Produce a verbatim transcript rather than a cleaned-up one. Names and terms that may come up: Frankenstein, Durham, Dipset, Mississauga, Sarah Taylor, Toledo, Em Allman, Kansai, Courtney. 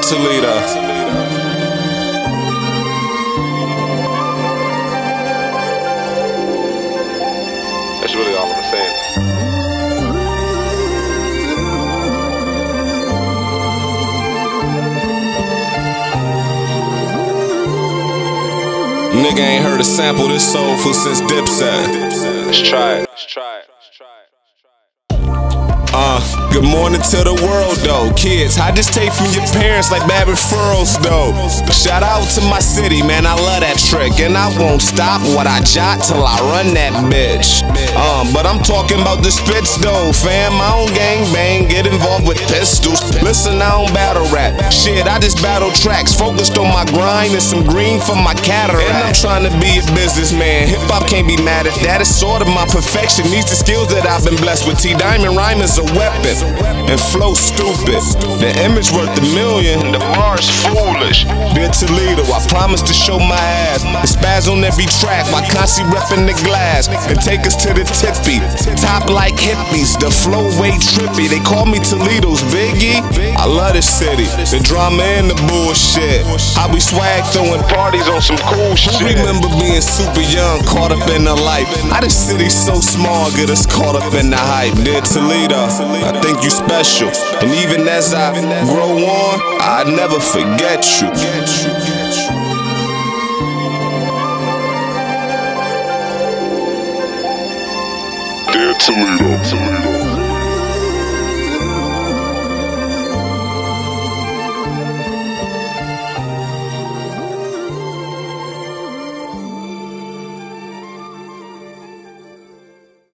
at Toledo. That's really all I'm saying. Nigga ain't heard a sample this soulful since Dipset. Let's try it. Let's try it. Uh, good morning to the world though. Kids, I just take from your parents like bad referrals though. Shout out to my city, man, I love that trick. And I won't stop what I jot till I run that bitch. Um, but I'm talking about the spits though, fam. I don't gang bang, get involved with pistols. Listen, I don't battle rap. Shit, I just battle tracks. Focused on my grind and some green for my cataract. And I'm trying to be a businessman. Hip hop can't be mad at that. It's sort of my perfection. These the skills that I've been blessed with. T Diamond rhymers a weapon and flow stupid. The image worth a million and the bar's foolish. Dear Toledo, I promise to show my ass. The spaz on every track, my consi reppin' the glass. And take us to the tippy, top like hippies. The flow way trippy, they call me Toledo's Biggie. I love this city, the drama and the bullshit. How we swag throwing parties on some cool shit. I remember being super young, caught up in the life. I this city so small, get us caught up in the hype. Dear Toledo, I think you special, and even as I grow on, I never forget you. Dear Toledo, Toledo.